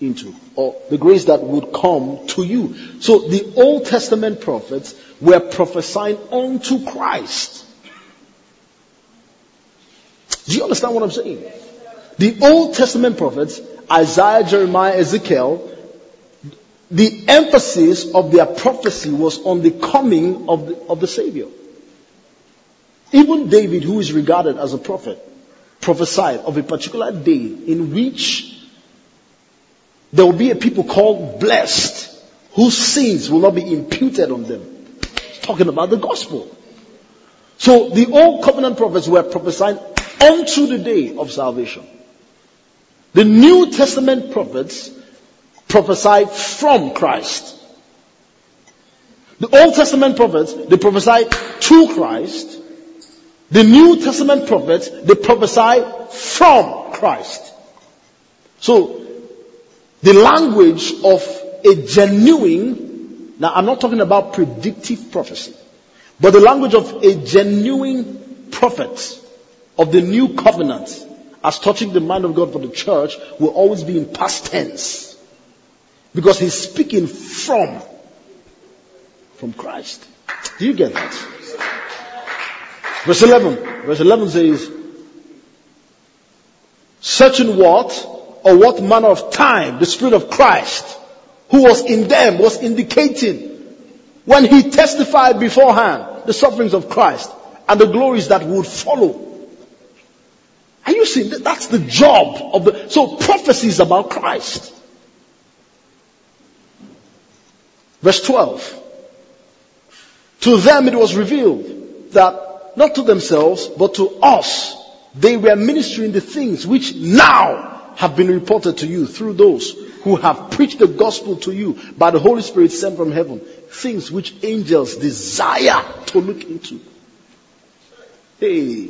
into, or the grace that would come to you. So the Old Testament prophets were prophesying unto Christ. Do you understand what I'm saying? The Old Testament prophets, Isaiah, Jeremiah, Ezekiel, the emphasis of their prophecy was on the coming of the, of the Savior. Even David, who is regarded as a prophet, prophesied of a particular day in which there will be a people called blessed whose sins will not be imputed on them. Talking about the gospel. So the old covenant prophets were prophesying unto the day of salvation. The New Testament prophets prophesied from Christ. The Old Testament prophets, they prophesied to Christ. The New Testament prophets, they prophesied from Christ. So, the language of a genuine, now I'm not talking about predictive prophecy, but the language of a genuine prophet of the new covenant, as touching the mind of God for the church, will always be in past tense. Because he's speaking from, from Christ. Do you get that? Verse eleven. Verse eleven says, searching what, or what manner of time the Spirit of Christ, who was in them, was indicating when he testified beforehand the sufferings of Christ and the glories that would follow. Are you seeing? That's the job of the... So prophecy is about Christ. Verse twelve. To them it was revealed that, not to themselves, but to us, they were ministering the things which now have been reported to you through those who have preached the gospel to you by the Holy Spirit sent from heaven, things which angels desire to look into. Hey...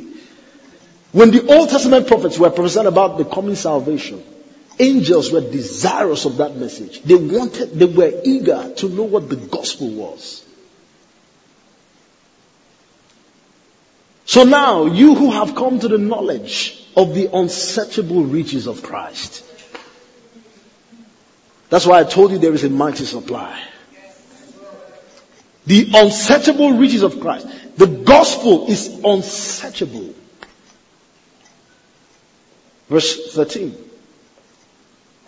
When the Old Testament prophets were prophesying about the coming salvation, angels were desirous of that message. They wanted, they were eager to know what the gospel was. So now, you who have come to the knowledge of the unsearchable riches of Christ. That's why I told you there is a mighty supply. The unsearchable riches of Christ. The gospel is unsearchable. Verse thirteen.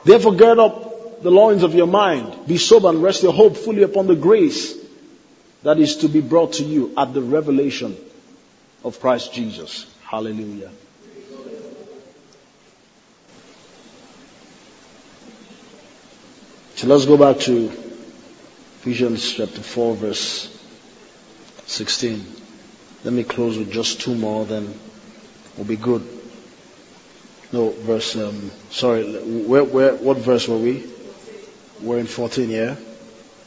Therefore gird up the loins of your mind, be sober and rest your hope fully upon the grace that is to be brought to you at the revelation of Christ Jesus. Hallelujah. So let's go back to Ephesians chapter four, verse sixteen. Let me close with just two more, then we'll be good. No, verse, um, sorry, where, where, what verse were we? We're in fourteen, yeah?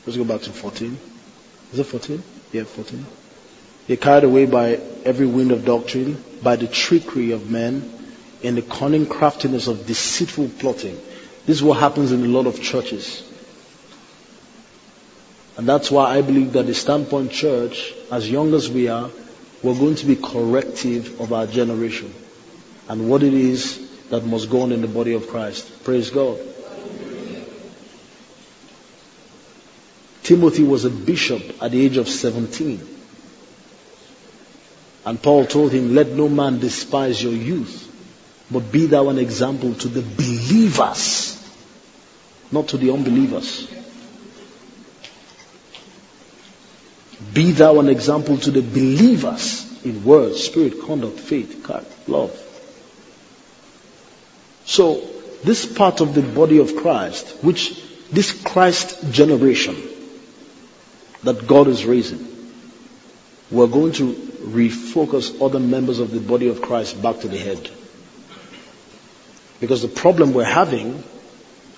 Let's go back to fourteen. Is it fourteen? Yeah, fourteen. You're carried away by every wind of doctrine, by the trickery of men, in the cunning craftiness of deceitful plotting. This is what happens in a lot of churches. And that's why I believe that the Standpoint Church, as young as we are, we're going to be corrective of our generation. And what it is that must go on in the body of Christ. Praise God. Timothy was a bishop at the age of seventeen. And Paul told him, let no man despise your youth, but be thou an example to the believers, not to the unbelievers. Be thou an example to the believers in words, spirit, conduct, faith, love. So, this part of the body of Christ, which this Christ generation that God is raising, we're going to refocus other members of the body of Christ back to the head. Because the problem we're having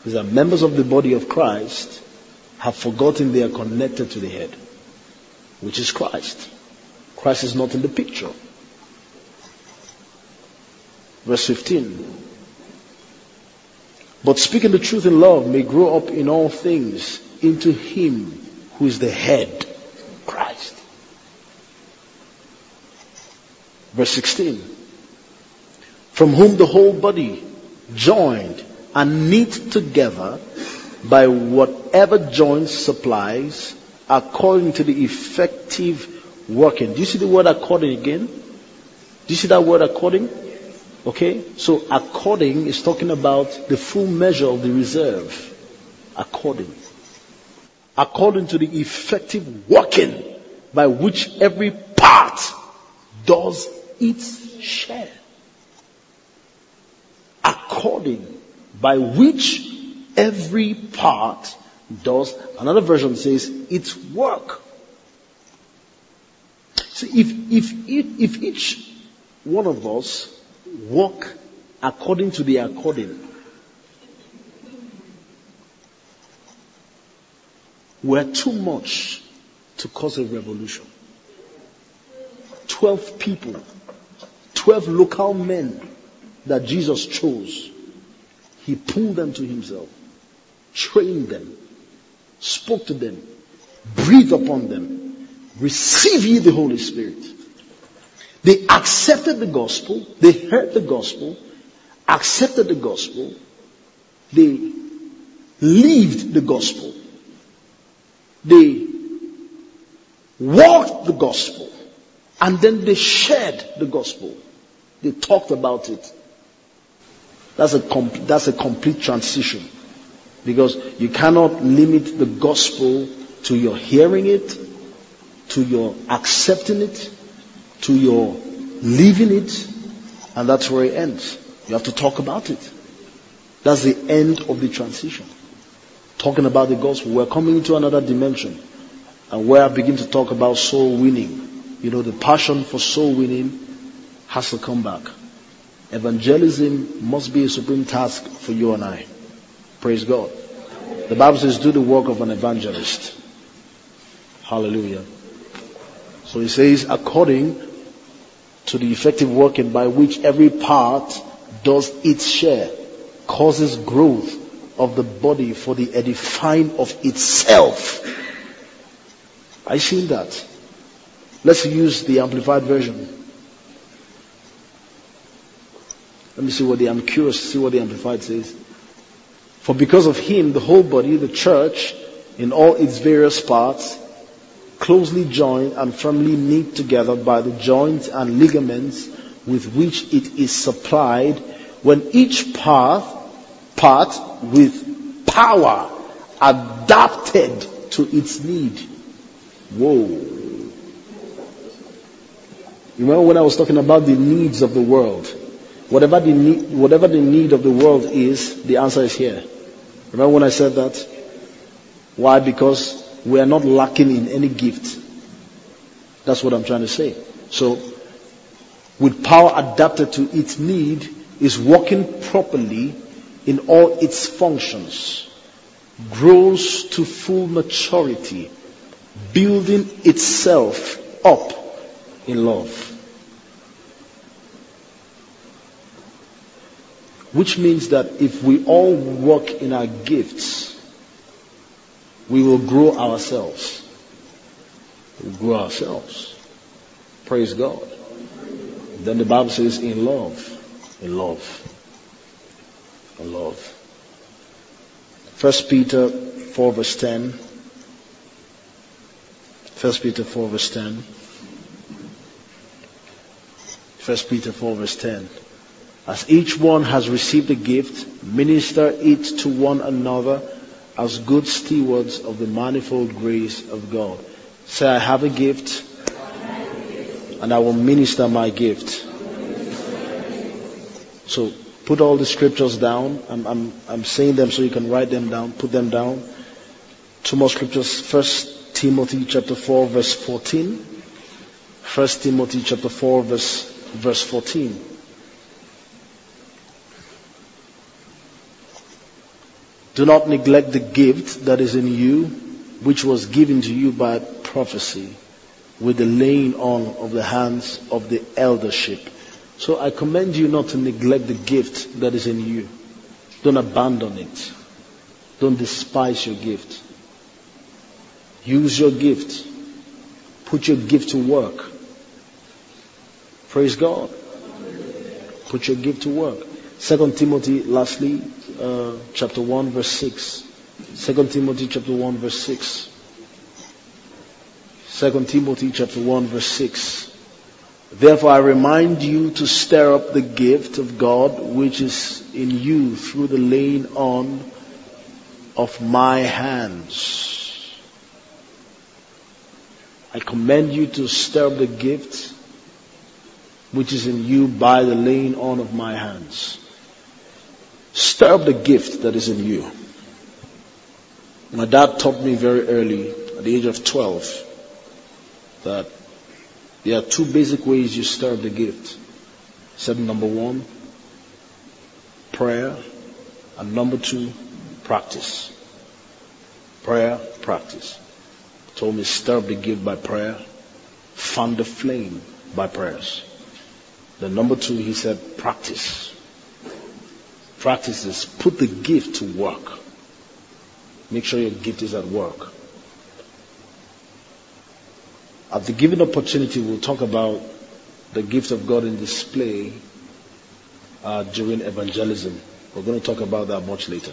is that members of the body of Christ have forgotten they are connected to the head, which is Christ. Christ is not in the picture. Verse fifteen. But speaking the truth in love may grow up in all things into him who is the head, Christ. Verse sixteen. From whom the whole body, joined and knit together by whatever joint supplies, according to the effective working. Do you see the word according again? Do you see that word according? Okay, so according is talking about the full measure of the reserve. According. According to the effective working by which every part does its share. According by which every part does. Another version says it's work. See, if, if, if each one of us walk according to the according, we're too much to cause a revolution. Twelve people, twelve local men that Jesus chose, he pulled them to himself, trained them, spoke to them, breathed upon them, receive ye the Holy Spirit. They accepted the gospel, they heard the gospel, accepted the gospel, they lived the gospel, they walked the gospel, and then they shared the gospel. They talked about it. That's a comp- that's a complete transition. Because you cannot limit the gospel to your hearing it, to your accepting it, to your living it, and that's where it ends. You have to talk about it. That's the end of the transition. Talking about the gospel, we're coming into another dimension, and where I begin to talk about soul winning. You know, the passion for soul winning has to come back. Evangelism must be a supreme task for you and I. Praise God. The Bible says, do the work of an evangelist. Hallelujah. So it says, according to the effective working by which every part does its share, causes growth of the body for the edifying of itself. I see that. Let's use the Amplified Version. Let me see what the, I'm curious to see what the Amplified says. For because of him, the whole body, the church, in all its various parts, closely joined and firmly knit together by the joints and ligaments with which it is supplied, when each part, part with power adapted to its need. Whoa. You remember when I was talking about the needs of the world? Whatever the, need, whatever the need of the world is, the answer is here. Remember when I said that? Why? Because we are not lacking in any gift. That's what I'm trying to say. So, with power adapted to its need, is working properly in all its functions, grows to full maturity, building itself up in love. Which means that if we all work in our gifts, we will grow ourselves. We'll grow ourselves. Praise God. Then the Bible says, in love, in love, in love. First Peter four verse ten. First Peter four verse ten. First Peter four verse ten. As each one has received a gift, minister it to one another as good stewards of the manifold grace of God. Say, I have a gift, and I will minister my gift. So put all the scriptures down. I'm, I'm, I'm saying them so you can write them down, put them down. Two more scriptures. First Timothy chapter four verse fourteen. First Timothy chapter four verse, verse fourteen. Do not neglect the gift that is in you, which was given to you by prophecy, with the laying on of the hands of the eldership. So I commend you not to neglect the gift that is in you. Don't abandon it. Don't despise your gift. Use your gift. Put your gift to work. Praise God. Put your gift to work. Second Timothy, lastly, uh, chapter one, verse six. Second Timothy, chapter one, verse six. Second Timothy, chapter one, verse six. Therefore, I remind you to stir up the gift of God which is in you through the laying on of my hands. I command you to stir up the gift which is in you by the laying on of my hands. Stir up the gift that is in you. My dad taught me very early, at the age of twelve, that there are two basic ways you stir up the gift. He said, number one, prayer, and number two, practice. Prayer, practice. He told me, stir up the gift by prayer, fan the flame by prayers. Then number two, he said, practice. Practice is put the gift to work. Make sure your gift is at work. At the given opportunity, we'll talk about the gift of God in display uh, during evangelism. We're going to talk about that much later.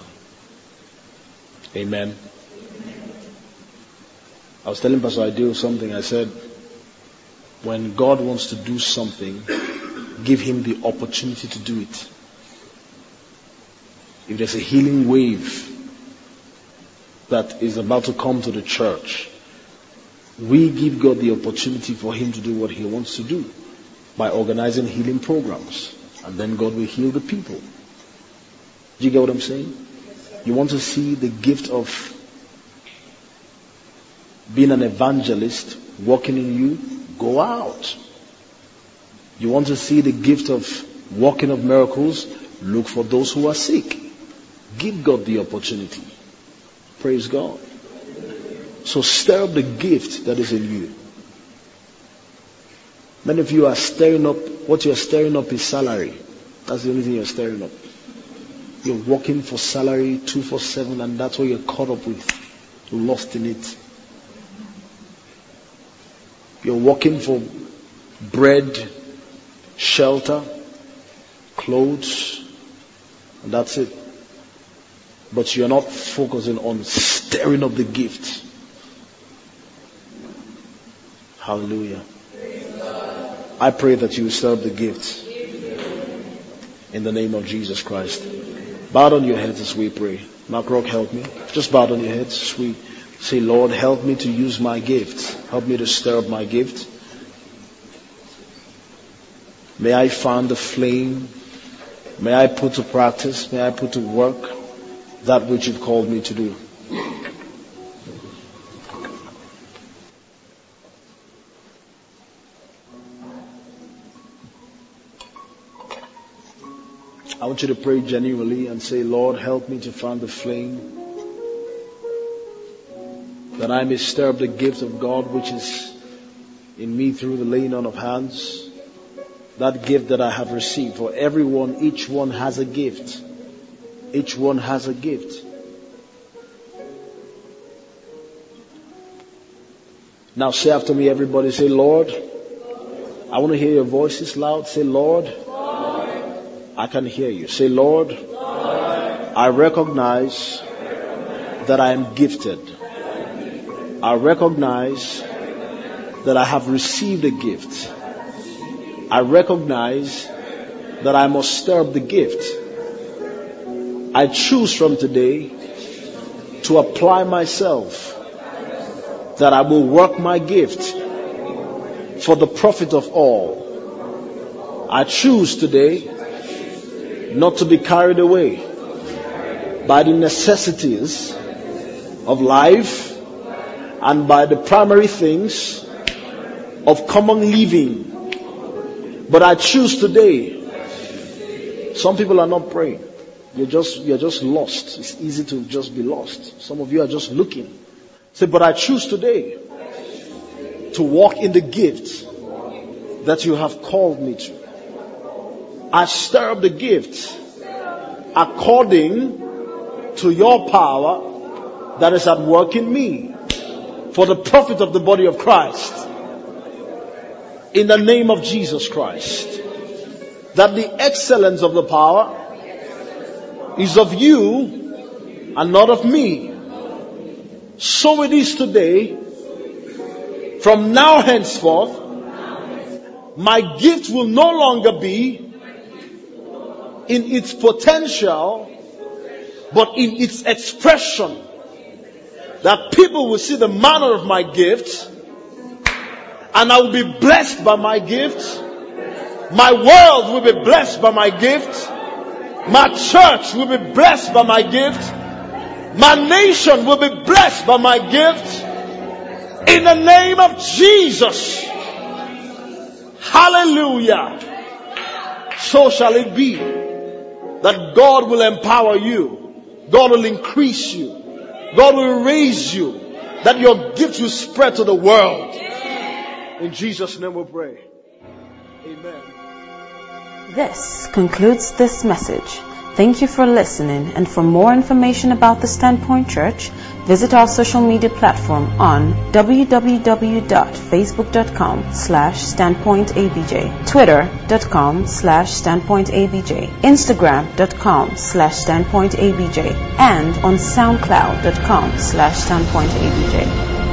Amen. I was telling Pastor Ideal something. I said, when God wants to do something, give him the opportunity to do it. If there's a healing wave that is about to come to the church, we give God the opportunity for him to do what he wants to do by organizing healing programs. And then God will heal the people. Do you get what I'm saying? You want to see the gift of being an evangelist working in you? Go out. You want to see the gift of working of miracles? Look for those who are sick. Give God the opportunity. Praise God. So stir up the gift that is in you. Many of you are stirring up, what you're stirring up is salary. That's the only thing you're stirring up. You're working for salary twenty-four seven, and that's what you're caught up with. You're lost in it. You're working for bread, shelter, clothes, and that's it. But you're not focusing on stirring up the gift. Hallelujah. I pray that you will stir up the gift in the name of Jesus Christ. Bow on your heads as we pray. Mark Rock, help me. Just bow on your heads as we say, Lord, help me to use my gift. Help me to stir up my gift. May I fan the flame. May I put to practice. May I put to work that which you've called me to do. I want you to pray genuinely and say, Lord, help me to fan the flame, that I may stir up the gift of God which is in me through the laying on of hands. That gift that I have received. For everyone, each one has a gift. Each one has a gift. Now say after me, everybody, say, Lord, I want to hear your voices loud. Say, Lord, Lord. I can hear you. Say, Lord, Lord. I recognize that I am gifted. I recognize that I have received a gift. I recognize that I must stir up the gift. I choose from today to apply myself, that I will work my gift for the profit of all. I choose today not to be carried away by the necessities of life and by the primary things of common living. But I choose today. Some people are not praying. You're just, you're just lost. It's easy to just be lost. Some of you are just looking. Say, but I choose today to walk in the gift that you have called me to. I stir up the gift according to your power that is at work in me for the profit of the body of Christ. In the name of Jesus Christ, that the excellence of the power is of you and not of me. So it is today, from now henceforth, my gift will no longer be in its potential, but in its expression. That people will see the manner of my gift. And I will be blessed by my gift. My world will be blessed by my gift. My church will be blessed by my gift. My nation will be blessed by my gift in the name of Jesus. Hallelujah. So shall it be that God will empower you. God will increase you. God will raise you. That your gift will spread to the world. In Jesus' name we pray. Amen. This concludes this message. Thank you for listening, and for more information about the Standpoint Church, visit our social media platform on www.facebook.com slash standpointabj, twitter.com slash standpointabj, instagram.com slash standpointabj, and on soundcloud.com slash standpointabj.